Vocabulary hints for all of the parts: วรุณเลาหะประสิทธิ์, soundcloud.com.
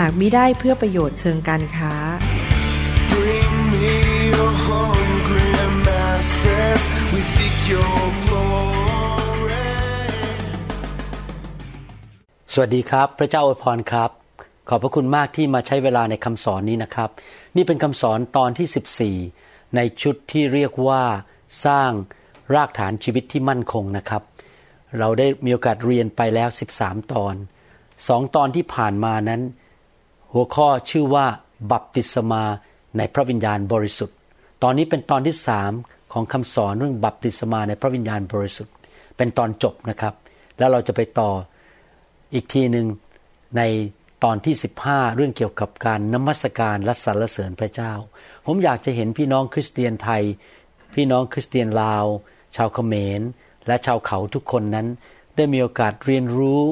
หากมิได้เพื่อประโยชน์เชิงการค้าสวัสดีครับพระเจ้าอวยพรครับขอบพระคุณมากที่มาใช้เวลาในคำสอนนี้นะครับนี่เป็นคำสอนตอนที่14ในชุดที่เรียกว่าสร้างรากฐานชีวิตที่มั่นคงนะครับเราได้มีโอกาสเรียนไปแล้ว13ตอน2ตอนที่ผ่านมานั้นหัวข้อชื่อว่าบัพติศมาในพระวิญญาณบริสุทธิ์ตอนนี้เป็นตอนที่3ของคำสอนเรื่องบัพติศมาในพระวิญญาณบริสุทธิ์เป็นตอนจบนะครับแล้วเราจะไปต่ออีกทีนึงในตอนที่15เรื่องเกี่ยวกับการนมัสการและสรรเสริญพระเจ้าผมอยากจะเห็นพี่น้องคริสเตียนไทยพี่น้องคริสเตียนลาวชาวเขมรและชาวเขาทุกคนนั้นได้มีโอกาสเรียนรู้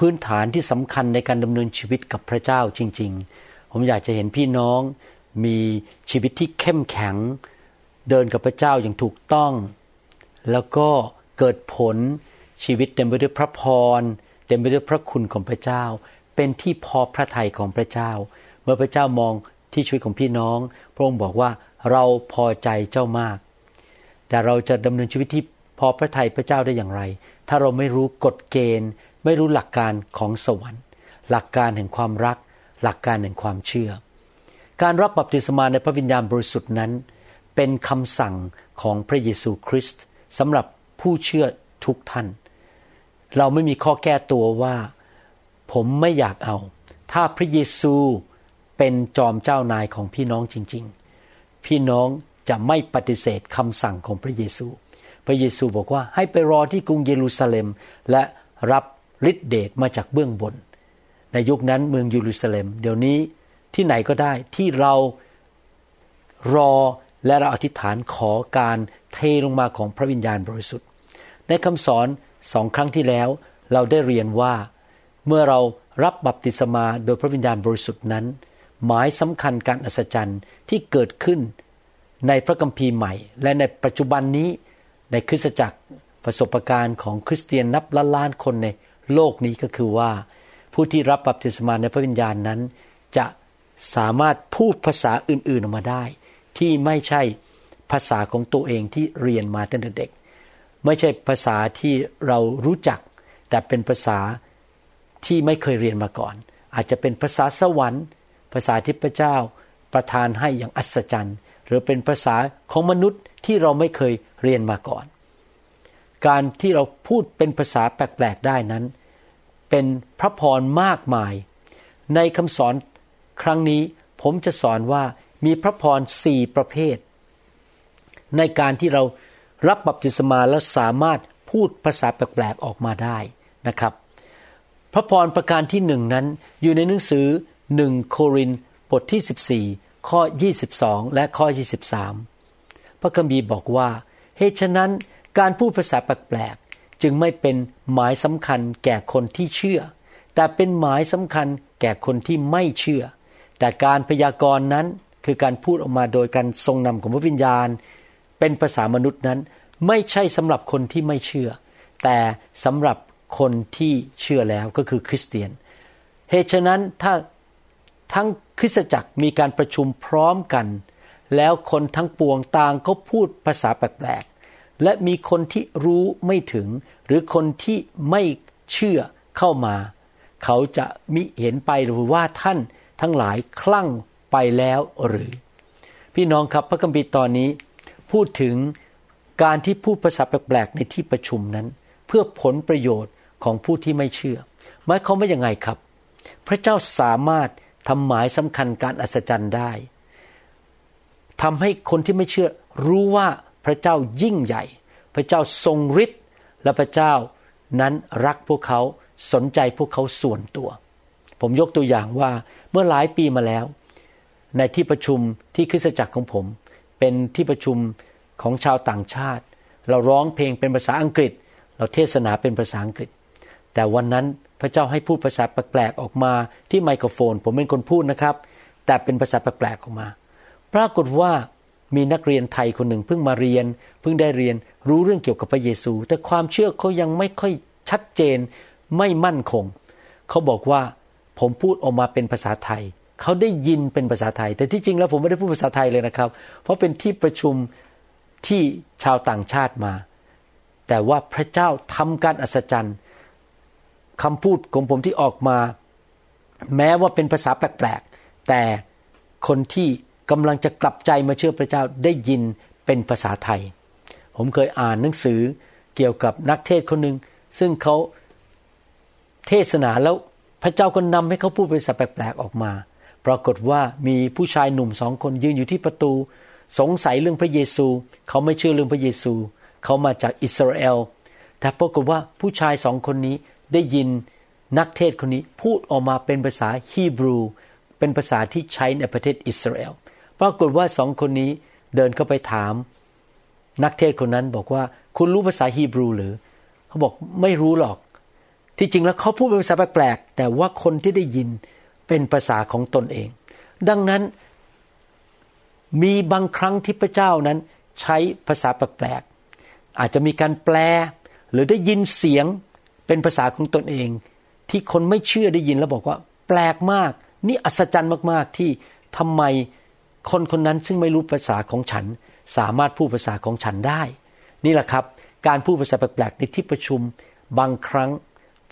พื้นฐานที่สำคัญในการดำเนินชีวิตกับพระเจ้าจริงๆผมอยากจะเห็นพี่น้องมีชีวิตที่เข้มแข็งเดินกับพระเจ้าอย่างถูกต้องแล้วก็เกิดผลชีวิตเต็มไปด้วยพระพรเต็มไปด้วยพระคุณของพระเจ้าเป็นที่พอพระทัยของพระเจ้าเมื่อพระเจ้ามองที่ชีวิตของพี่น้องพระองค์บอกว่าเราพอใจเจ้ามากแต่เราจะดำเนินชีวิตที่พอพระทัยพระเจ้าได้อย่างไรถ้าเราไม่รู้กฎเกณฑ์ไม่รู้หลักการของสวรรค์หลักการแห่งความรักหลักการแห่งความเชื่อการรับบัพติศมาในพระวิญญาณบริสุทธิ์นั้นเป็นคำสั่งของพระเยซูคริสต์สำหรับผู้เชื่อทุกท่านเราไม่มีข้อแก้ตัวว่าผมไม่อยากเอาถ้าพระเยซูเป็นจอมเจ้านายของพี่น้องจริงๆพี่น้องจะไม่ปฏิเสธคำสั่งของพระเยซูพระเยซูบอกว่าให้ไปรอที่กรุงเยรูซาเล็มและรับฤทธิเดชมาจากเบื้องบนในยุคนั้นเมืองเยรูซาเล็มเดี๋ยวนี้ที่ไหนก็ได้ที่เรารอและเราอธิษฐานขอการเทลงมาของพระวิญญาณบริสุทธิ์ในคำสอน2ครั้งที่แล้วเราได้เรียนว่าเมื่อเรารับบัพติศมาโดยพระวิญญาณบริสุทธิ์นั้นหมายสำคัญการอัศจรรย์ที่เกิดขึ้นในพระคัมภีร์ใหม่และในปัจจุบันนี้ในคริสตจักรประสบการณ์ของคริสเตียนนับล้านๆคนในโลกนี้ก็คือว่าผู้ที่รับบัพติศมาในพระวิญญาณนั้นจะสามารถพูดภาษาอื่นๆออกมาได้ที่ไม่ใช่ภาษาของตัวเองที่เรียนมาตั้งแต่เด็กไม่ใช่ภาษาที่เรารู้จักแต่เป็นภาษาที่ไม่เคยเรียนมาก่อนอาจจะเป็นภาษาสวรรค์ภาษาที่พระเจ้าประทานให้อย่างอัศจรรย์หรือเป็นภาษาของมนุษย์ที่เราไม่เคยเรียนมาก่อนการที่เราพูดเป็นภาษาแปลกๆได้นั้นเป็นพระพรมากมายในคำสอนครั้งนี้ผมจะสอนว่ามีพระพร4ประเภทในการที่เรารับบัพติศมาแล้วสามารถพูดภาษาแปลกๆออกมาได้นะครับพระพรประการที่1นั้นอยู่ในหนังสือ1โครินธ์บทที่14ข้อ22และข้อ23พระคัมภีร์บอกว่าเหตุฉะนั้นการพูดภาษาแปลกๆจึงไม่เป็นหมายสำคัญแก่คนที่เชื่อแต่เป็นหมายสำคัญแก่คนที่ไม่เชื่อแต่การพยากรณ์นั้นคือการพูดออกมาโดยการทรงนำของพระวิญญาณเป็นภาษามนุษย์นั้นไม่ใช่สำหรับคนที่ไม่เชื่อแต่สำหรับคนที่เชื่อแล้วก็คือคริสเตียนเหตุฉะนั้นถ้าทั้งคริสตจักรมีการประชุมพร้อมกันแล้วคนทั้งปวงต่างก็พูดภาษาแปลกๆและมีคนที่รู้ไม่ถึงหรือคนที่ไม่เชื่อเข้ามาเขาจะมิเห็นไปหรือว่าท่านทั้งหลายคลั่งไปแล้วหรือพี่น้องครับพระคัมภีร์ตอนนี้พูดถึงการที่พูดภาษาแปลกๆในที่ประชุมนั้นเพื่อผลประโยชน์ของผู้ที่ไม่เชื่อหมายความว่าอย่างไรครับพระเจ้าสามารถทำหมายสำคัญการอัศจรรย์ได้ทำให้คนที่ไม่เชื่อรู้ว่าพระเจ้ายิ่งใหญ่พระเจ้าทรงฤทธิ์และพระเจ้านั้นรักพวกเขาสนใจพวกเขาส่วนตัวผ ผมยกตัวอย่างว่าเมื่อหลายปีมาแล้วในที่ประชุมที่คริสตจักรของผมเป็นที่ประชุมของชาวต่างชาติเราร้องเพลงเป็นภาษาอังกฤษเราเทศนาเป็นภาษาอังกฤษแต่วันนั้นพระเจ้าให้พูดภาษาแปลกๆออกมาที่ไมโครโฟนผมเป็นคนพูดนะครับแต่เป็นภาษาแปลกๆออกมาปรากฏว่ามีนักเรียนไทยคนหนึ่งเพิ่งได้เรียนรู้เรื่องเกี่ยวกับพระเยซูแต่ความเชื่อเขายังไม่ค่อยชัดเจนไม่มั่นคงเขาบอกว่าผมพูดออกมาเป็นภาษาไทยเขาได้ยินเป็นภาษาไทยแต่ที่จริงแล้วผมไม่ได้พูดภาษาไทยเลยนะครับเพราะเป็นที่ประชุมที่ชาวต่างชาติมาแต่ว่าพระเจ้าทำการอัศจรรย์คำพูดของผมที่ออกมาแม้ว่าเป็นภาษาแปลกๆแต่คนที่กำลังจะกลับใจมาเชื่อพระเจ้าได้ยินเป็นภาษาไทยผมเคยอ่านหนังสือเกี่ยวกับนักเทศน์คนนึงซึ่งเขาเทศนาแล้วพระเจ้าก็นำให้เขาพูดภาษาแปลกๆออกมาปรากฏว่ามีผู้ชายหนุ่ม2คนยืนอยู่ที่ประตูสงสัยเรื่องพระเยซูเขาไม่เชื่อเรื่องพระเยซูเขามาจากอิสราเอลแต่ปรากฏว่าผู้ชาย2คนนี้ได้ยินนักเทศน์คนนี้พูดออกมาเป็นภาษาฮีบรูเป็นภาษาที่ใช้ในประเทศอิสราเอลปรากฏว่า2คนนี้เดินเข้าไปถามนักเทศน์คนนั้นบอกว่าคุณรู้ภาษาฮีบรูหรือเขาบอกไม่รู้หรอกที่จริงแล้วเขาพูดเป็นภาษาแปลกๆแต่ว่าคนที่ได้ยินเป็นภาษาของตนเองดังนั้นมีบางครั้งที่พระเจ้านั้นใช้ภาษาแปลกๆอาจจะมีการแปลหรือได้ยินเสียงเป็นภาษาของตนเองที่คนไม่เชื่อได้ยินแล้วบอกว่าแปลกมากนี่อัศจรรย์มากๆที่ทำไมคนคนนั้นซึ่งไม่รู้ภาษาของฉันสามารถพูดภาษาของฉันได้นี่แหละครับการพูดภาษาแปลกๆในที่ประชุมบางครั้ง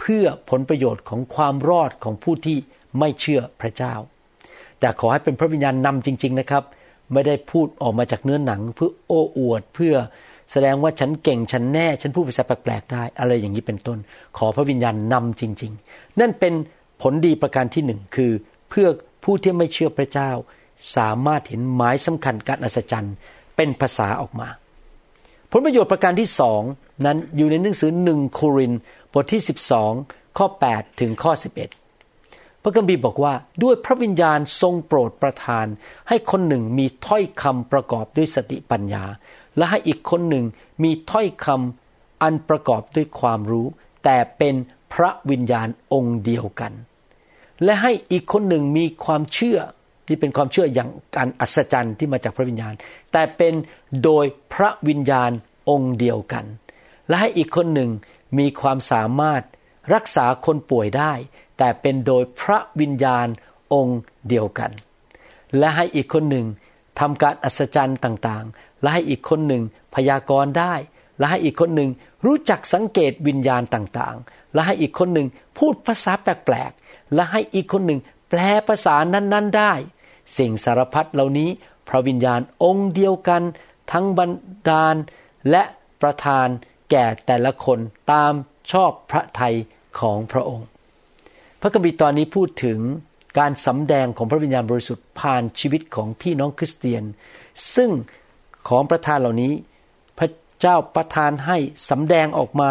เพื่อผลประโยชน์ของความรอดของผู้ที่ไม่เชื่อพระเจ้าแต่ขอให้เป็นพระวิญญาณนำจริงๆนะครับไม่ได้พูดออกมาจากเนื้อหนังเพื่อโอ้อวดเพื่อแสดงว่าฉันเก่งฉันแน่ฉันพูดภาษาแปลกๆได้อะไรอย่างนี้เป็นต้นขอพระวิญญาณนำจริงๆนั่นเป็นผลดีประการที่1คือเพื่อผู้ที่ไม่เชื่อพระเจ้าสามารถเห็นหมายสำคัญการอัศจรรย์เป็นภาษาออกมาผลประโยชน์ประการที่2นั้นอยู่ในหนังสือ1โครินธ์บทที่12ข้อ8ถึงข้อ11พระคัมภีร์บอกว่าด้วยพระวิญญาณทรงโปรดประทานให้คนหนึ่งมีถ้อยคำประกอบด้วยสติปัญญาและให้อีกคนหนึ่งมีถ้อยคำอันประกอบด้วยความรู้แต่เป็นพระวิญญาณองค์เดียวกันและให้อีกคนหนึ่งมีความเชื่อที่เป็นความเชื่ออย่างการอัศจรรย์ที่มาจากพระวิญญาณแต่เป็นโดยพระวิญญาณองค์เดียวกันและให้อีกคนหนึ่งมีความสามารถรักษาคนป่วยได้แต่เป็นโดยพระวิญญาณองค์เดียวกันและให้อีกคนหนึ่งทำการอัศจรรย์ต่างๆและให้อีกคนหนึ่งพยากรณ์ได้และให้อีกคนหนึ่งรู้จักสังเกตวิญญาณต่างๆและให้อีกคนหนึ่งพูดภาษาแปลกๆและให้อีกคนหนึ่งแปลภาษานั้นๆได้สิ่งสารพัดเหล่านี้พระวิญญาณองค์เดียวกันทั้งบันดาลและประทานแก่แต่ละคนตามชอบพระทัยของพระองค์พระคัมภีร์ตอนนี้พูดถึงการสำแดงของพระวิญญาณบริสุทธิ์ผ่านชีวิตของพี่น้องคริสเตียนซึ่งของประทานเหล่านี้พระเจ้าประทานให้สำแดงออกมา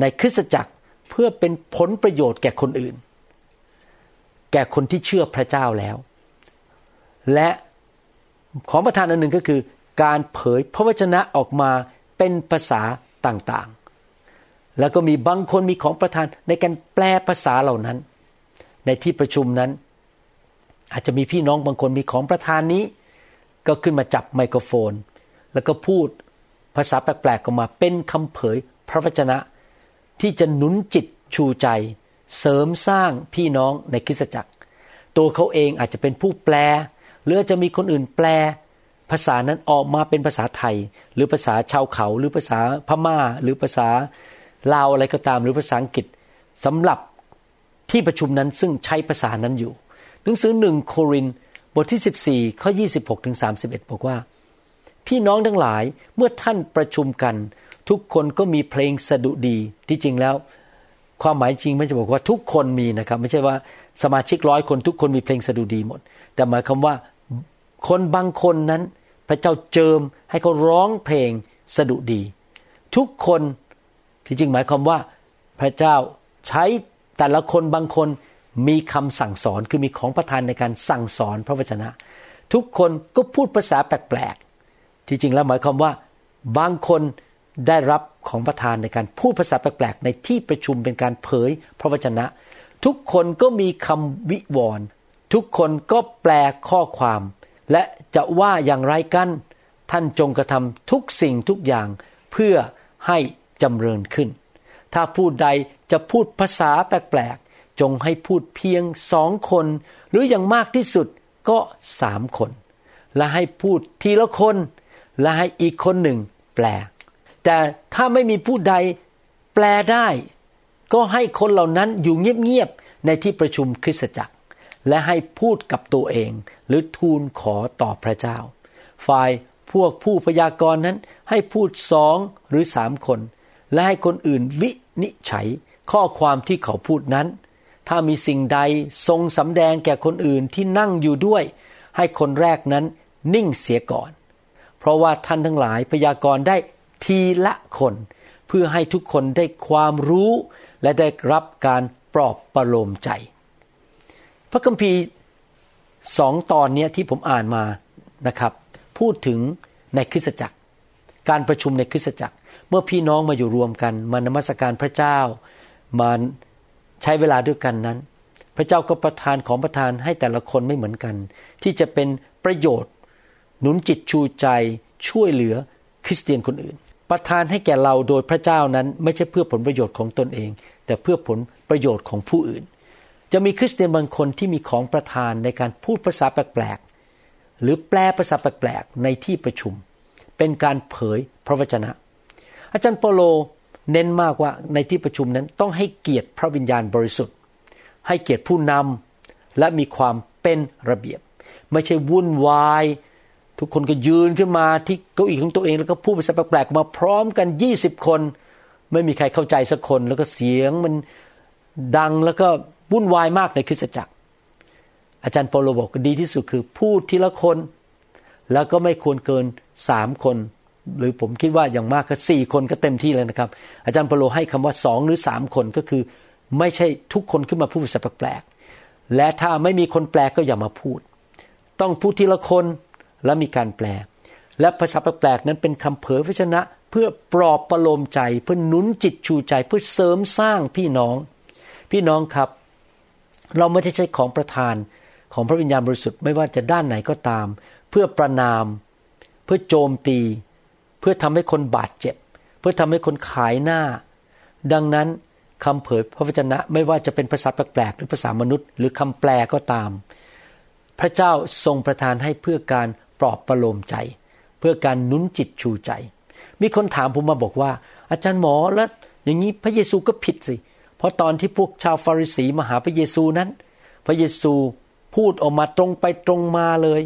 ในคริสตจักรเพื่อเป็นผลประโยชน์แก่คนอื่นแก่คนที่เชื่อพระเจ้าแล้วและของประทานอันหนึ่งก็คือการเผยพระวจนะออกมาเป็นภาษาต่างๆแล้วก็มีบางคนมีของประทานในการแปลภาษาเหล่านั้นในที่ประชุมนั้นอาจจะมีพี่น้องบางคนมีของประทานนี้ก็ขึ้นมาจับไมโครโฟนแล้วก็พูดภาษาแปลกๆออกมาเป็นคำเผยพระวจนะที่จะหนุนจิตชูใจเสริมสร้างพี่น้องในคริสตจักรตัวเขาเองอาจจะเป็นผู้แปลหรือจะมีคนอื่นแปลภาษานั้นออกมาเป็นภาษาไทยหรือภาษาชาวเขาหรือภาษาพม่าหรือภาษาลาวอะไรก็ตามหรือภาษาอังกฤษสำหรับที่ประชุมนั้นซึ่งใช้ภาษานั้นอยู่หนังสือ1โครินธ์บทที่14ข้อ26ถึง31บอกว่าพี่น้องทั้งหลายเมื่อท่านประชุมกันทุกคนก็มีเพลงสดุดีที่จริงแล้วความหมายจริงไม่ใช่บอกว่าทุกคนมีนะครับไม่ใช่ว่าสมาชิก100คนทุกคนมีเพลงสดุดีหมดแต่หมายความว่าคนบางคนนั้นพระเจ้าเจิมให้เขาร้องเพลงสดุดีทุกคนที่จริงหมายความว่าพระเจ้าใช้แต่ละคนบางคน มีคำสั่งสอนคือมีของประทานในการสั่งสอนพระวจนะทุกคนก็พูดภาษาแปลกๆที่จริงแล้วหมายความว่าบางคนได้รับของประทานในการพูดภาษาแปลกๆในที่ประชุมเป็นการเผยพระวจนะทุกคนก็มีคำวิวรณ์ทุกคนก็แปลข้อความและจะว่าอย่างไรกันท่านจงกระทำทุกสิ่งทุกอย่างเพื่อให้จำเริญขึ้นถ้าผู้ใดจะพูดภาษาแปลกๆจงให้พูดเพียง2คนหรืออย่างมากที่สุดก็3คนและให้พูดทีละคนและให้อีกคนหนึ่งแปลแต่ถ้าไม่มีผู้ใดแปลได้ก็ให้คนเหล่านั้นอยู่เงียบๆในที่ประชุมคริสตจักรและให้พูดกับตัวเองหรือทูลขอต่อพระเจ้าฝ่ายพวกผู้พยากรณ์นั้นให้พูด2หรือ3คนและให้คนอื่นวินิจฉัยข้อความที่เขาพูดนั้นถ้ามีสิ่งใดทรงสำแดงแก่คนอื่นที่นั่งอยู่ด้วยให้คนแรกนั้นนิ่งเสียก่อนเพราะว่าท่านทั้งหลายพยากรณ์ได้ทีละคนเพื่อให้ทุกคนได้ความรู้และได้รับการปลอบประโลมใจพระคัมภีร์2ตอนนี้ที่ผมอ่านมานะครับพูดถึงในคริสตจักรการประชุมในคริสตจักรเมื่อพี่น้องมาอยู่รวมกันมานมัสการพระเจ้ามาใช้เวลาด้วยกันนั้นพระเจ้าก็ประทานของประทานให้แต่ละคนไม่เหมือนกันที่จะเป็นประโยชน์หนุนจิตชูใจช่วยเหลือคริสเตียนคนอื่นประทานให้แก่เราโดยพระเจ้านั้นไม่ใช่เพื่อผลประโยชน์ของตนเองแต่เพื่อผลประโยชน์ของผู้อื่นจะมีคริสเตียนบางคนที่มีของประทานในการพูดภาษาแปลกๆหรือแปลภาษาแปลกๆในที่ประชุมเป็นการเผยพระวจนะอาจารย์เปาโลเน้นมากว่าในที่ประชุมนั้นต้องให้เกียรติพระวิญญาณบริสุทธิ์ให้เกียรติผู้นำและมีความเป็นระเบียบไม่ใช่วุ่นวายทุกคนก็ยืนขึ้นมาที่เก้าอี้ของตัวเองแล้วก็พูดภาษาแปลกๆมาพร้อมกัน20คนไม่มีใครเข้าใจสักคนแล้วก็เสียงมันดังแล้วก็วุ่นวายมากในคริสตจักรอาจารย์เปาโลบอกดีที่สุดคือพูดทีละคนแล้วก็ไม่ควรเกิน3คนหรือผมคิดว่าอย่างมากก็4คนก็เต็มที่แล้วนะครับอาจารย์เปาโลให้คำว่า2หรือ3คนก็คือไม่ใช่ทุกคนขึ้นมาพูดภาษาแปลกๆและถ้าไม่มีคนแปลก็อย่ามาพูดต้องพูดทีละคนและมีการแปลและภาษาแปลกๆนั้นเป็นคำเผยพระวจนะเพื่อปลอบประโลมใจเพื่อหนุนจิตชูใจเพื่อเสริมสร้างพี่น้องครับเราไม่ได้ใช้ของประทานของพระวิญญาณบริสุทธิ์ไม่ว่าจะด้านไหนก็ตามเพื่อประณามเพื่อโจมตีเพื่อทำให้คนบาดเจ็บเพื่อทำให้คนขายหน้าดังนั้นคำเผยพระวจนะไม่ว่าจะเป็นภาษาแปลกๆหรือภาษามนุษย์หรือคำแปลก็ตามพระเจ้าทรงประทานให้เพื่อการปลอบประโลมใจเพื่อการหนุนจิตชูใจมีคนถามผมมาบอกว่าอาจารย์หมอแล้วอย่างนี้พระเยซูก็ผิดสิเพราะตอนที่พวกชาวฟาริสีมาหาพระเยซูนั้นพระเยซูพูดออกมาตรงไปตรงมาเลย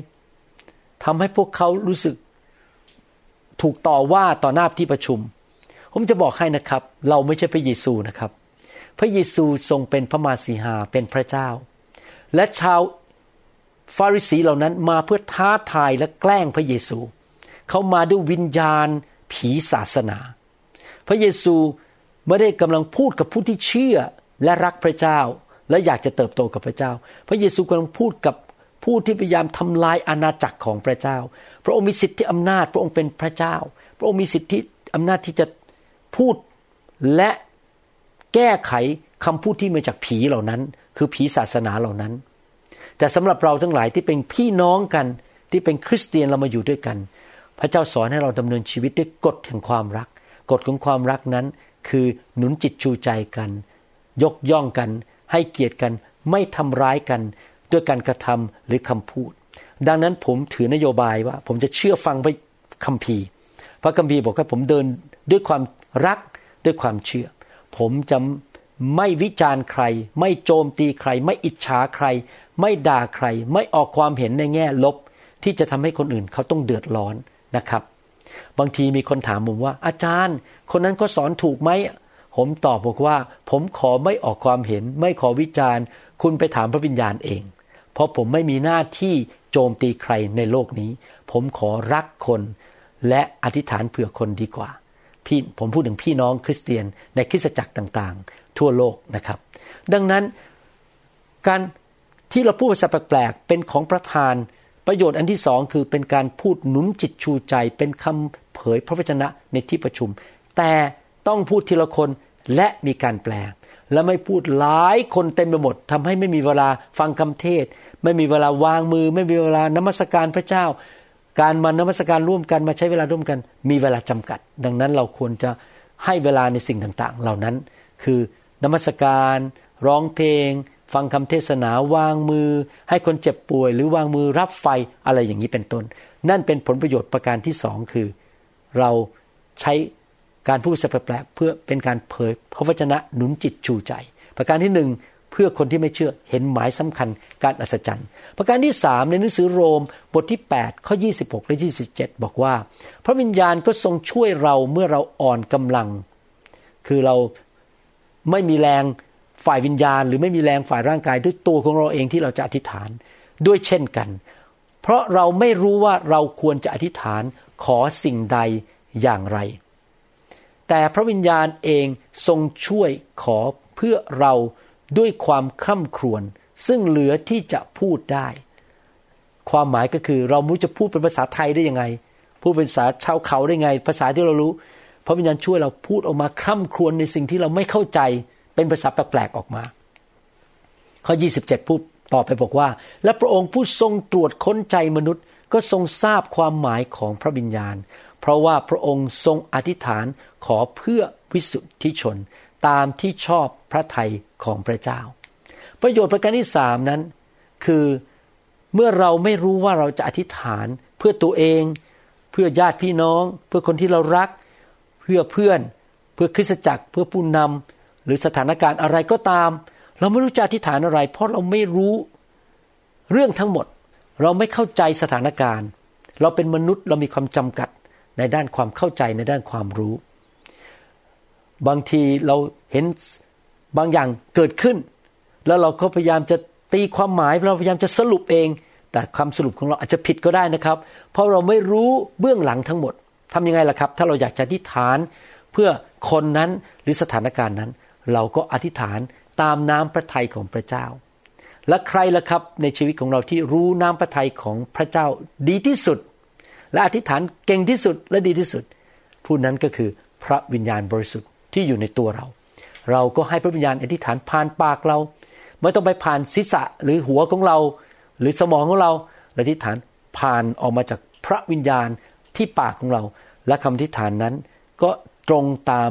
ทำให้พวกเขารู้สึกถูกต่อว่าต่อหน้าที่ประชุมผมจะบอกให้นะครับเราไม่ใช่พระเยซูนะครับพระเยซูทรงเป็นพระมาสีหาเป็นพระเจ้าและชาวฟาริสีเหล่านั้นมาเพื่อท้าทายและแกล้งพระเยซูเขามาด้วยวิญญาณผีศาสนาพระเยซูไม่ได้กำลังพูดกับผู้ที่เชื่อและรักพระเจ้าและอยากจะเติบโตกับพระเจ้าพระเยซูกำลังพูดกับผู้ที่พยายามทำลายอาณาจักรของพระเจ้าพระองค์มีสิทธิอำนาจพระองค์เป็นพระเจ้าพระองค์มีสิทธิอำนาจที่จะพูดและแก้ไขคำพูดที่มาจากผีเหล่านั้นคือผีศาสนาเหล่านั้นแต่สำหรับเราทั้งหลายที่เป็นพี่น้องกันที่เป็นคริสเตียนเรามาอยู่ด้วยกันพระเจ้าสอนให้เราดำเนินชีวิตด้วยกฎแห่งความรักกฎของความรักนั้นคือหนุนจิตชูใจกันยกย่องกันให้เกียรติกันไม่ทำร้ายกันด้วยการกระทำหรือคำพูดดังนั้นผมถือนโยบายว่าผมจะเชื่อฟังพระคัมภีร์พระคัมภีร์บอกว่าผมเดินด้วยความรักด้วยความเชื่อผมจะไม่วิจารณ์ใครไม่โจมตีใครไม่อิจฉาใครไม่ด่าใครไม่ออกความเห็นในแง่ลบที่จะทำให้คนอื่นเขาต้องเดือดร้อนนะครับบางทีมีคนถามผมว่าอาจารย์คนนั้นก็สอนถูกไหมผมตอบบอกว่าผมขอไม่ออกความเห็นไม่ขอวิจารณ์คุณไปถามพระวิญญาณเองเพราะผมไม่มีหน้าที่โจมตีใครในโลกนี้ผมขอรักคนและอธิษฐานเผื่อคนดีกว่าพี่ผมพูดถึงพี่น้องคริสเตียนในคริสตจักรต่างๆทั่วโลกนะครับดังนั้น การที่เราพูดภาษาแปลกๆเป็นของประทานประโยชน์อันที่สองคือเป็นการพูดหนุนจิตชูใจเป็นคำเผยพระวจนะในที่ประชุมแต่ต้องพูดทีละคนและมีการแปลและไม่พูดหลายคนเต็มไปหมดทำให้ไม่มีเวลาฟังคำเทศไม่มีเวลาวางมือไม่มีเวลานมัสการพระเจ้าการมานมัสการร่วมกันมาใช้เวลาร่วมกันมีเวลาจำกัดดังนั้นเราควรจะให้เวลาในสิ่งต่างๆเหล่านั้นคือนมัสการร้องเพลงฟังคำเทศนาวางมือให้คนเจ็บป่วยหรือวางมือรับไฟอะไรอย่างนี้เป็นต้นนั่นเป็นผลประโยชน์ประการที่สองคือเราใช้การพูดแปลกๆเพื่อเป็นการเผยพระวจนะหนุนจิตชูใจประการที่หนึ่งเพื่อคนที่ไม่เชื่อเห็นหมายสำคัญการอัศจรรย์ประการที่สามในหนังสือโรมบทที่8ข้อ26และ27บอกว่าพระวิญญาณก็ทรงช่วยเราเมื่อเราอ่อนกำลังคือเราไม่มีแรงฝ่ายวิญญาณหรือไม่มีแรงฝ่ายร่างกายด้วยตัวของเราเองที่เราจะอธิษฐานด้วยเช่นกันเพราะเราไม่รู้ว่าเราควรจะอธิษฐานขอสิ่งใดอย่างไรแต่พระวิญญาณเองทรงช่วยขอเพื่อเราด้วยความคร่ำครวญซึ่งเหลือที่จะพูดได้ความหมายก็คือเราไม่รู้จะพูดเป็นภาษาไทยได้ยังไงพูดเป็นภาษาชาวเขาได้ไงภาษาที่เรารู้พระวิญญาณช่วยเราพูดออกมาคร่ำครวญในสิ่งที่เราไม่เข้าใจเป็นภาษาแปลกๆออกมาข้อ27พูดต่อไปบอกว่าและพระองค์ผู้ทรงตรวจค้นใจมนุษย์ก็ทรงทราบความหมายของพระวิญญาณเพราะว่าพระองค์ทรงอธิษฐานขอเพื่อวิสุทธิชนตามที่ชอบพระทัยของพระเจ้าประโยชน์ประการที่3นั้นคือเมื่อเราไม่รู้ว่าเราจะอธิษฐานเพื่อตัวเองเพื่อญาติพี่น้องเพื่อคนที่เรารักเพื่อเพื่อนเพื่อคริสตจักรเพื่อผู้นำหรือสถานการณ์อะไรก็ตามเราไม่รู้จะอธิษฐานอะไรเพราะเราไม่รู้เรื่องทั้งหมดเราไม่เข้าใจสถานการณ์เราเป็นมนุษย์เรามีความจำกัดในด้านความเข้าใจในด้านความรู้บางทีเราเห็นบางอย่างเกิดขึ้นแล้วเราก็พยายามจะตีความหมายเราพยายามจะสรุปเองแต่ความสรุปของเราอาจจะผิดก็ได้นะครับเพราะเราไม่รู้เบื้องหลังทั้งหมดทำยังไงล่ะครับถ้าเราอยากจะอธิษฐานเพื่อคนนั้นหรือสถานการณ์นั้นเราก็อธิษฐานตามน้ำพระทัยของพระเจ้าและใครล่ะครับในชีวิตของเราที่รู้น้ำพระทัยของพระเจ้าดีที่สุดและอธิษฐานเก่งที่สุดและดีที่สุดผู้นั้นก็คือพระวิญญาณบริสุทธิ์ที่อยู่ในตัวเราเราก็ให้พระวิญญาณอธิษฐานผ่านปากเราไม่ต้องไปผ่านศีรษะหรือหัวของเราหรือสมองของเราอธิษฐานผ่านออกมาจากพระวิญญาณที่ปากของเราและคำอธิษฐานนั้นก็ตรงตาม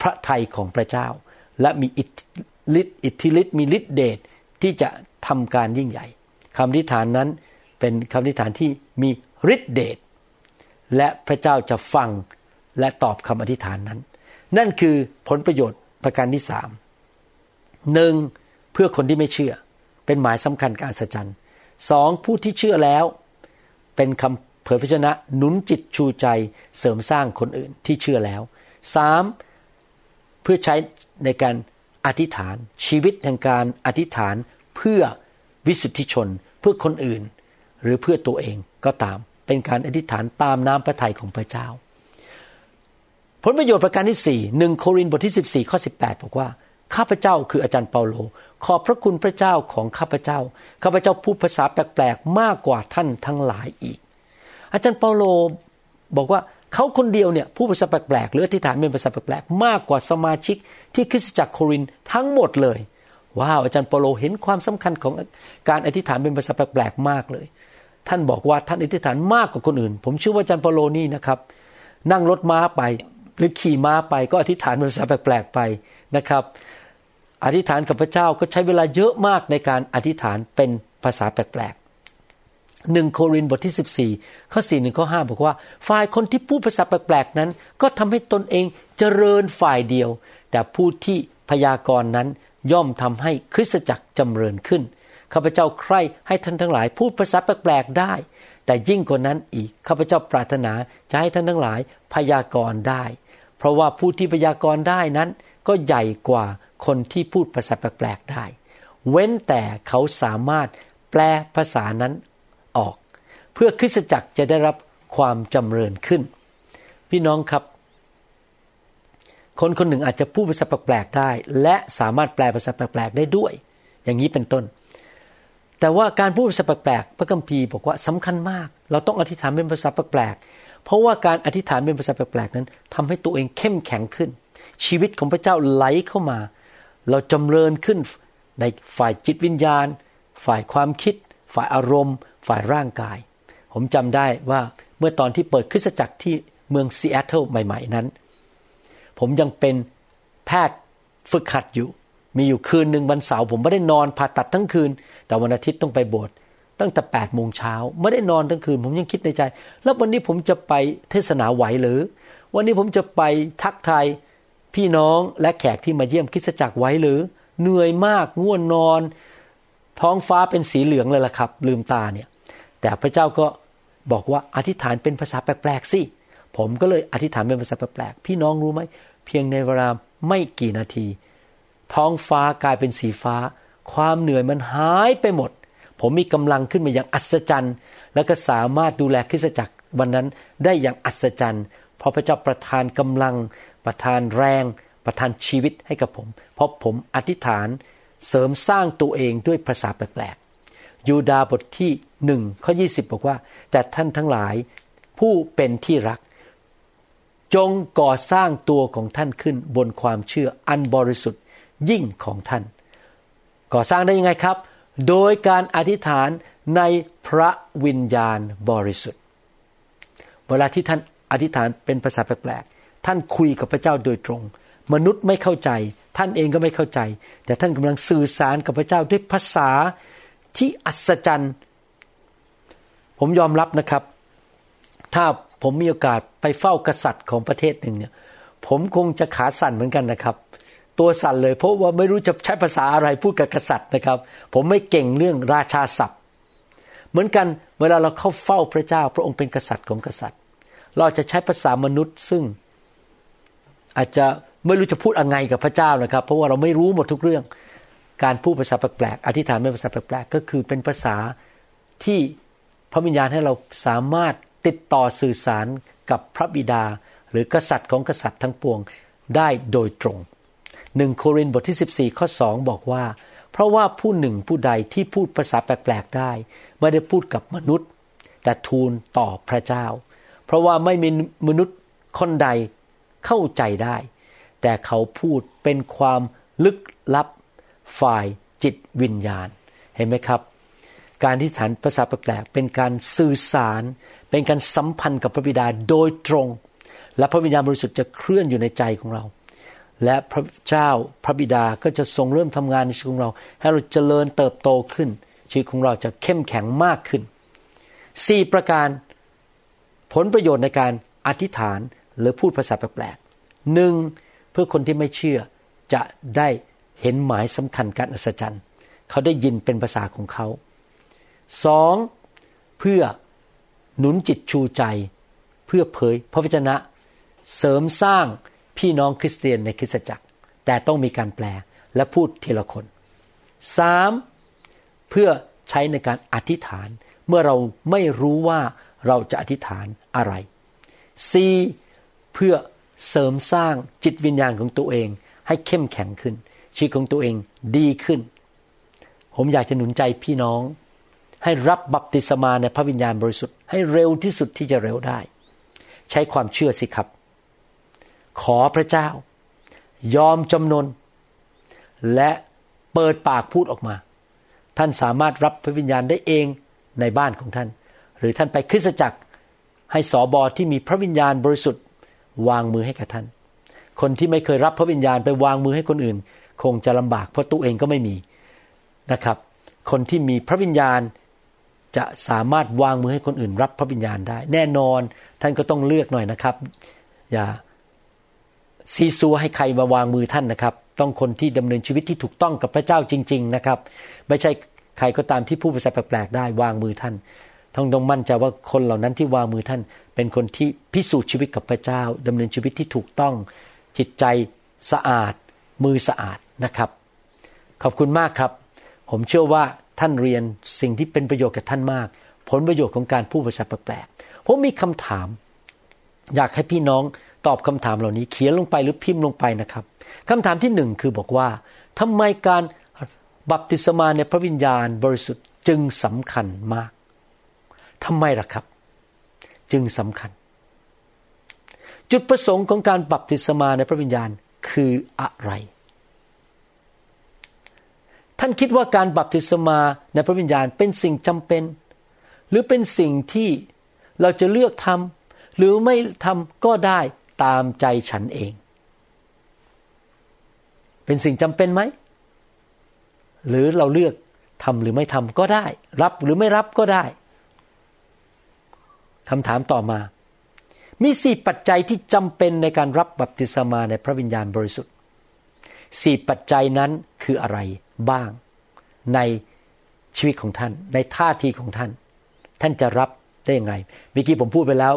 พระทัยของพระเจ้าและมีอิทธิฤทธิ์มีฤทธิเดชที่จะทำการยิ่งใหญ่คำอธิษฐานนั้นเป็นคำอธิษฐานที่มีฤทธิเดชและพระเจ้าจะฟังและตอบคำอธิษฐานนั้นนั่นคือผลประโยชน์ประการที่3 1เพื่อคนที่ไม่เชื่อเป็นหมายสำคัญการอัศจรรย์2ผู้ที่เชื่อแล้วเป็นคำเผยพระชนะหนุนจิตชูใจเสริมสร้างคนอื่นที่เชื่อแล้ว3เพื่อใช้ในการอธิษฐานชีวิตแห่งการอธิษฐานเพื่อวิสุทธิชนเพื่อคนอื่นหรือเพื่อตัวเองก็ตามเป็นการอธิษฐานตามน้ำพระทัยของพระเจ้าผลประโยชน์ประการที่4 1โครินธ์บทที่14ข้อ18บอกว่าข้าพเจ้าคืออาจารย์เปาโลขอบพระคุณพระเจ้าของข้าพเจ้าข้าพเจ้าพูดภาษาแปลกๆมากกว่าท่านทั้งหลายอีกอาจารย์เปาโลบอกว่าเขาคนเดียวเนี่ยพูดภาษาแปลกๆหรืออธิษฐานเป็นภาษาแปลกๆมากกว่าสมาชิกที่คริสตจักรโครินธ์ทั้งหมดเลยว้าวอาจารย์เปาโลเห็นความสำคัญของการอธิษฐานเป็นภาษาแปลกๆมากเลยท่านบอกว่าท่านอธิษฐานมากกว่าคนอื่นผมเชื่อว่าอาจารย์เปาโลนี่นะครับนั่งรถม้าไปหรือขี่ม้าไปก็อธิษฐานภาษาแปลกๆไปนะครับอธิษฐานกับพระเจ้าก็ใช้เวลาเยอะมากในการอธิษฐานเป็นภาษาแปลกๆ1โครินธ์บทที่14ข้อ4 1ข้อ5บอกว่าฝ่ายคนที่พูดภาษาแปลกๆนั้นก็ทำให้ตนเองเจริญฝ่ายเดียวแต่ผู้ที่พยากรณ์นั้นย่อมทำให้คริสตจักรเจริญขึ้นข้าพเจ้าใคร่ให้ท่านทั้งหลายพูดภาษาแปลกๆได้แต่ยิ่งกว่านั้นอีกข้าพเจ้าปรารถนาจะให้ท่านทั้งหลายพยากรณ์ได้เพราะว่าผู้ที่พยากรณ์ได้นั้นก็ใหญ่กว่าคนที่พูดภาษาแปลกๆได้เว้นแต่เขาสามารถแปลภาษานั้นออกเพื่อคริสตจักรจะได้รับความจำเริญขึ้นพี่น้องครับคนคนหนึ่งอาจจะพูดภาษาแปลกๆได้และสามารถแปลภาษาแปลกๆได้ด้วย อย่างนี้เป็นต้นแต่ว่าการพูดภาษาแปลกๆพระคัมภีร์บอกว่าสำคัญมากเราต้องอธิษฐานเป็นภาษาแปลกๆเพราะว่าการอธิษฐานเป็นภาษาแปลกๆนั้นทำให้ตัวเองเข้มแข็งขึ้นชีวิตของพระเจ้าไหลเข้ามาเราจำเริญขึ้นในฝ่ายจิตวิญญาณฝ่ายความคิดฝ่ายอารมณ์ฝ่ายร่างกายผมจำได้ว่าเมื่อตอนที่เปิดคริสตจักรที่เมืองซีแอตเทิลใหม่ๆนั้นผมยังเป็นแพทย์ฝึกหัดอยู่มีอยู่คืนนึงวันเสาร์ผมไม่ได้นอนผ่าตัดทั้งคืนแต่วันอาทิตย์ต้องไปโบสถ์ตั้งแต่ 8:00 น.ไม่ได้นอนทั้งคืนผมยังคิดในใจแล้ววันนี้ผมจะไปเทศนาไหวหรือวันนี้ผมจะไปทักทายพี่น้องและแขกที่มาเยี่ยมคริสตจักรไหวหรือเหนื่อยมากง่วงนอนท้องฟ้าเป็นสีเหลืองเลยล่ะครับลืมตาเนี่ยแต่พระเจ้าก็บอกว่าอธิษฐานเป็นภาษาแปลกๆสิผมก็เลยอธิษฐานเป็นภาษาแปลกๆพี่น้องรู้ไหมเพียงในเวลาไม่กี่นาทีท้องฟ้ากลายเป็นสีฟ้าความเหนื่อยมันหายไปหมดผมมีกำลังขึ้นมาอย่างอัศจรรย์และก็สามารถดูแลคริสตจักรวันนั้นได้อย่างอัศจรรย์เพราะพระเจ้าประทานกำลังประทานแรงประทานชีวิตให้กับผมเพราะผมอธิษฐานเสริมสร้างตัวเองด้วยภาษาแปลกๆยูดาบทที่1ข้อ20บอกว่าแต่ท่านทั้งหลายผู้เป็นที่รักจงก่อสร้างตัวของท่านขึ้นบนความเชื่ออันบริสุทธิ์ยิ่งของท่านก่อสร้างได้ยังไงครับโดยการอธิษฐานในพระวิญญาณบริสุทธิ์เวลาที่ท่านอธิษฐานเป็นภาษาแปลกๆท่านคุยกับพระเจ้าโดยตรงมนุษย์ไม่เข้าใจท่านเองก็ไม่เข้าใจแต่ท่านกำลังสื่อสารกับพระเจ้าด้วยภาษาที่อัศจรรย์ผมยอมรับนะครับถ้าผมมีโอกาสไปเฝ้ากษัตริย์ของประเทศหนึ่งเนี่ยผมคงจะขาสั่นเหมือนกันนะครับตัวสั่นเลยเพราะว่าไม่รู้จะใช้ภาษาอะไรพูดกับกษัตริย์นะครับผมไม่เก่งเรื่องราชาศัพท์เหมือนกันเวลาเราเข้าเฝ้าพระเจ้าพระองค์เป็นกษัตริย์ของกษัตริย์เราจะใช้ภาษามนุษย์ซึ่งอาจจะไม่รู้จะพูดอะไรกับพระเจ้านะครับเพราะว่าเราไม่รู้หมดทุกเรื่องการพูดภาษาแปลกๆอธิษฐานเป็นภาษาแปลกๆก็คือเป็นภาษาที่พระวิญญาณให้เราสามารถติดต่อสื่อสารกับพระบิดาหรือกษัตริย์ของกษัตริย์ทั้งปวงได้โดยตรง1โครินธ์บทที่14ข้อ2บอกว่าเพราะว่าผู้หนึ่งผู้ใดที่พูดภาษาแปลกๆได้ไม่ได้พูดกับมนุษย์แต่ทูลต่อพระเจ้าเพราะว่าไม่มีมนุษย์คนใดเข้าใจได้แต่เขาพูดเป็นความลึกลับฝ่ายจิตวิญญาณเห็นไหมครับการอธิษฐานภาษาแปลกๆเป็นการสื่อสารเป็นการสัมพันธ์กับพระบิดาโดยตรงและพระวิญญาณบริสุทธิ์จะเคลื่อนอยู่ในใจของเราและพระเจ้าพระบิดาก็จะทรงเริ่มทำงานในชีวิตของเราให้เราเจริญเติบโตขึ้นชีวิตของเราจะเข้มแข็งมากขึ้น4ประการผลประโยชน์ในการอธิษฐานหรือพูดภาษาแปลกๆ1เพื่อคนที่ไม่เชื่อจะได้เห็นหมายสำคัญการอัศจรรย์เขาได้ยินเป็นภาษาของเขา2เพื่อหนุนจิตชูใจเพื่อเผยพระวจนะเสริมสร้างพี่น้องคริสเตียนในคริสตจักรแต่ต้องมีการแปลและพูดทีละคน3เพื่อใช้ในการอธิษฐานเมื่อเราไม่รู้ว่าเราจะอธิษฐานอะไร4เพื่อเสริมสร้างจิตวิญญาณของตัวเองให้เข้มแข็งขึ้นชีวิตของตัวเองดีขึ้นผมอยากจะหนุนใจพี่น้องให้รับบัพติศมาในพระวิญญาณบริสุทธิ์ให้เร็วที่สุดที่จะเร็วได้ใช้ความเชื่อสิครับขอพระเจ้ายอมจำนนและเปิดปากพูดออกมาท่านสามารถรับพระวิญญาณได้เองในบ้านของท่านหรือท่านไปคริสตจักรให้สบที่มีพระวิญญาณบริสุทธิ์วางมือให้กับท่านคนที่ไม่เคยรับพระวิญญาณไปวางมือให้คนอื่นคงจะลำบากเพราะตัวเองก็ไม่มีนะครับคนที่มีพระวิญญาณจะสามารถวางมือให้คนอื่นรับพระวิญญาณได้แน่นอนท่านก็ต้องเลือกหน่อยนะครับอย่าซีซัวให้ใครมาวางมือท่านนะครับต้องคนที่ดำเนินชีวิตที่ถูกต้องกับพระเจ้าจริงๆนะครับไม่ใช่ใครก็ตามที่พูดภาษาแปลกๆได้วางมือท่านต้องมั่นใจว่าคนเหล่านั้นที่วางมือท่านเป็นคนที่พิสูจน์ชีวิตกับพระเจ้าดำเนินชีวิตที่ถูกต้องจิตใจสะอาดมือสะอาดนะครับขอบคุณมากครับผมเชื่อว่าท่านเรียนสิ่งที่เป็นประโยชน์กับท่านมากผลประโยชน์ของการพูดภาษาแปลกๆผมมีคำถามอยากให้พี่น้องตอบคำถามเหล่านี้เขียนลงไปหรือพิมพ์ลงไปนะครับคำถามที่1คือบอกว่าทำไมการ บัพติศมาในพระวิญญาณบริสุทธิ์จึงสำคัญมากทำไมล่ะครับจึงสำคัญจุดประสงค์ของการบัพติศมาในพระวิญญาณคืออะไรท่านคิดว่าการบัพติศมาในพระวิญญาณเป็นสิ่งจำเป็นหรือเป็นสิ่งที่เราจะเลือกทำหรือไม่ทำก็ได้ตามใจฉันเองเป็นสิ่งจำเป็นไหมหรือเราเลือกทำหรือไม่ทำก็ได้รับหรือไม่รับก็ได้คำถามต่อมามี4ปัจจัยที่จำเป็นในการรับบัพติศมาในพระวิญญาณบริสุทธิ์4ปัจจัยนั้นคืออะไรบ้างในชีวิตของท่านในท่าทีของท่านท่านจะรับได้ยังไงเมื่อกี้ผมพูดไปแล้ว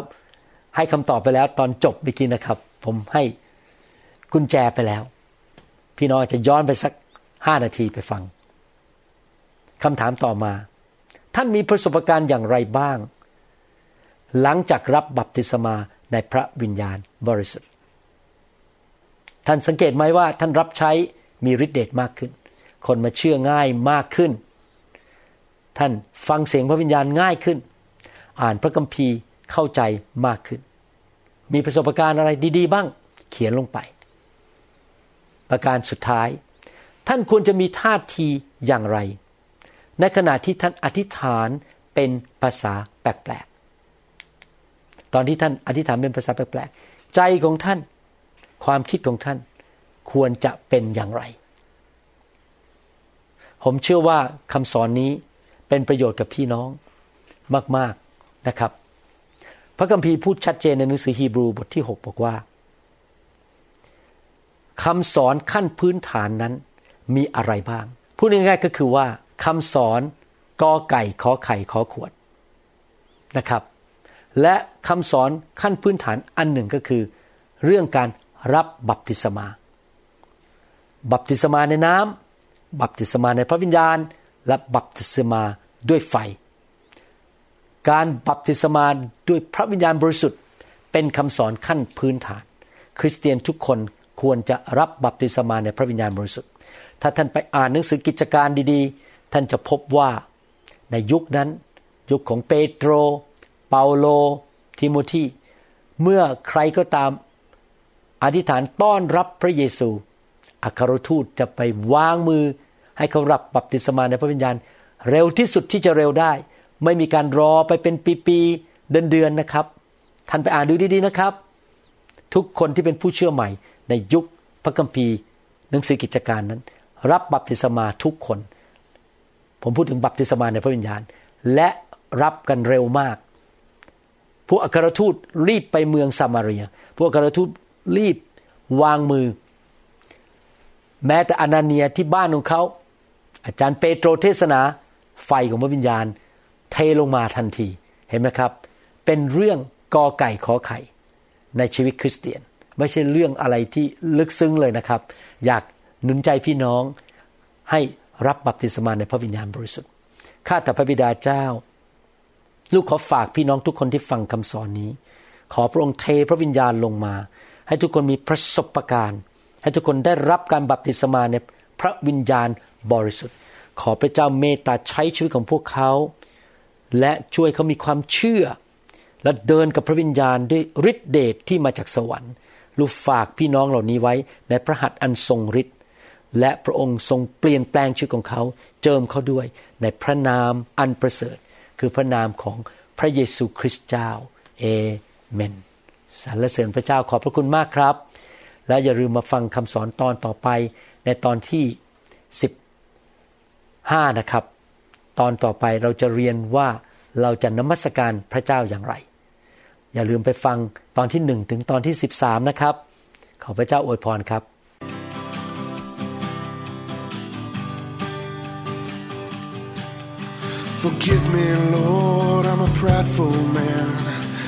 ให้คำตอบไปแล้วตอนจบเมื่อกี้นะครับผมให้กุญแจไปแล้วพี่น้องจะย้อนไปสัก5นาทีไปฟังคำถามต่อมาท่านมีประสบการณ์อย่างไรบ้างหลังจากรับบัพติศมาในพระวิญญาณบริสุทธิ์ท่านสังเกตไหมว่าท่านรับใช้มีฤทธิ์เดชมากขึ้นคนมาเชื่อง่ายมากขึ้นท่านฟังเสียงพระวิญญาณง่ายขึ้นอ่านพระคัมภีร์เข้าใจมากขึ้นมีประสบการณ์อะไรดีๆบ้างเขียนลงไปประการสุดท้ายท่านควรจะมีท่าทีอย่างไรในขณะที่ท่านอธิษฐานเป็นภาษาแปลกๆตอนที่ท่านอธิษฐานเป็นภาษาแปลกๆใจของท่านความคิดของท่านควรจะเป็นอย่างไรผมเชื่อว่าคำสอนนี้เป็นประโยชน์กับพี่น้องมากๆนะครับพระคัมภีร์พูดชัดเจนในหนังสือฮีบรูบทที่6บอกว่าคำสอนขั้นพื้นฐานนั้นมีอะไรบ้างพูดง่ายๆก็คือว่าคำสอนกอไก่ขอไข่ขอขวดนะครับและคำสอนขั้นพื้นฐานอันหนึ่งก็คือเรื่องการรับบัพติศมาบัพติศมาในน้ำบัพติศมาในพระวิญญาณและบัพติศมาด้วยไฟการบัพติศมาด้วยพระวิญญาณบริสุทธิ์เป็นคำสอนขั้นพื้นฐานคริสเตียนทุกคนควรจะรับบัพติศมาในพระวิญญาณบริสุทธิ์ถ้าท่านไปอ่านหนังสือกิจการดีๆท่านจะพบว่าในยุคนั้นยุคของเปโตรเปาโลทิโมธีเมื่อใครก็ตามอธิษฐานต้อนรับพระเยซูอัครทูตจะไปวางมือให้เขารับบัพติศมาในพระวิญญาณเร็วที่สุดที่จะเร็วได้ไม่มีการรอไปเป็นปีๆเดือนๆนะครับท่านไปอ่านดูดีๆนะครับทุกคนที่เป็นผู้เชื่อใหม่ในยุคพระคัมภีร์หนังสือกิจการนั้นรับบัพติศมาทุกคนผมพูดถึงบัพติศมาในพระวิญญาณและรับกันเร็วมากพวกอัครทูตรีบไปเมืองซามาเรียพวกอัครทูตรีบวางมือแม้แต่อนาเนียที่บ้านของเขาอาจารย์เปโตรเทศนาไฟของพระวิญญาณเทลงมาทันทีเห็นไหมครับเป็นเรื่องกอไก่ขอไข่ในชีวิตคริสเตียนไม่ใช่เรื่องอะไรที่ลึกซึ้งเลยนะครับอยากหนุนใจพี่น้องให้รับบัพติศมาในพระวิญญาณบริสุทธิ์ข้าแต่พระบิดาเจ้าลูกขอฝากพี่น้องทุกคนที่ฟังคำสอนนี้ขอพระองค์เทพระวิญญาณลงมาให้ทุกคนมีประสบการณ์ให้ทุกคนได้รับการบัพติศมาในพระวิญญาณบริสุทธิ์ขอพระเจ้าเมตตาใช้ชีวิตของพวกเขาและช่วยเขามีความเชื่อและเดินกับพระวิญญาณด้วยฤทธิเดชที่มาจากสวรรค์ลูกฝากพี่น้องเหล่านี้ไว้ในพระหัตถ์อันทรงฤทธิ์และพระองค์ทรงเปลี่ยนแปลงชีวิตของเขาเจิมเขาด้วยในพระนามอันประเสริฐคือพระนามของพระเยซูคริสต์เจ้าเอเมนสรรเสริญพระเจ้าขอบพระคุณมากครับและอย่าลืมมาฟังคำสอนตอนต่อไปในตอนที่15นะครับตอนต่อไปเราจะเรียนว่าเราจะนมัสการพระเจ้าอย่างไรอย่าลืมไปฟังตอนที่1ถึงตอนที่13นะครับขอพระเจ้าอวยพรครับForgive me Lord I'm a prideful man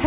ท่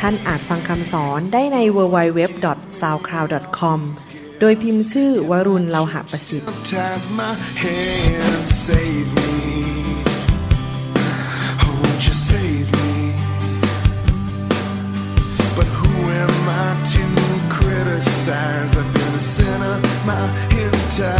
ท่านอาจฟังคำสอนได้ใน www.soundcloud.com โดยพิมพ์ชื่อวรุณเลาหะประสิทธิ์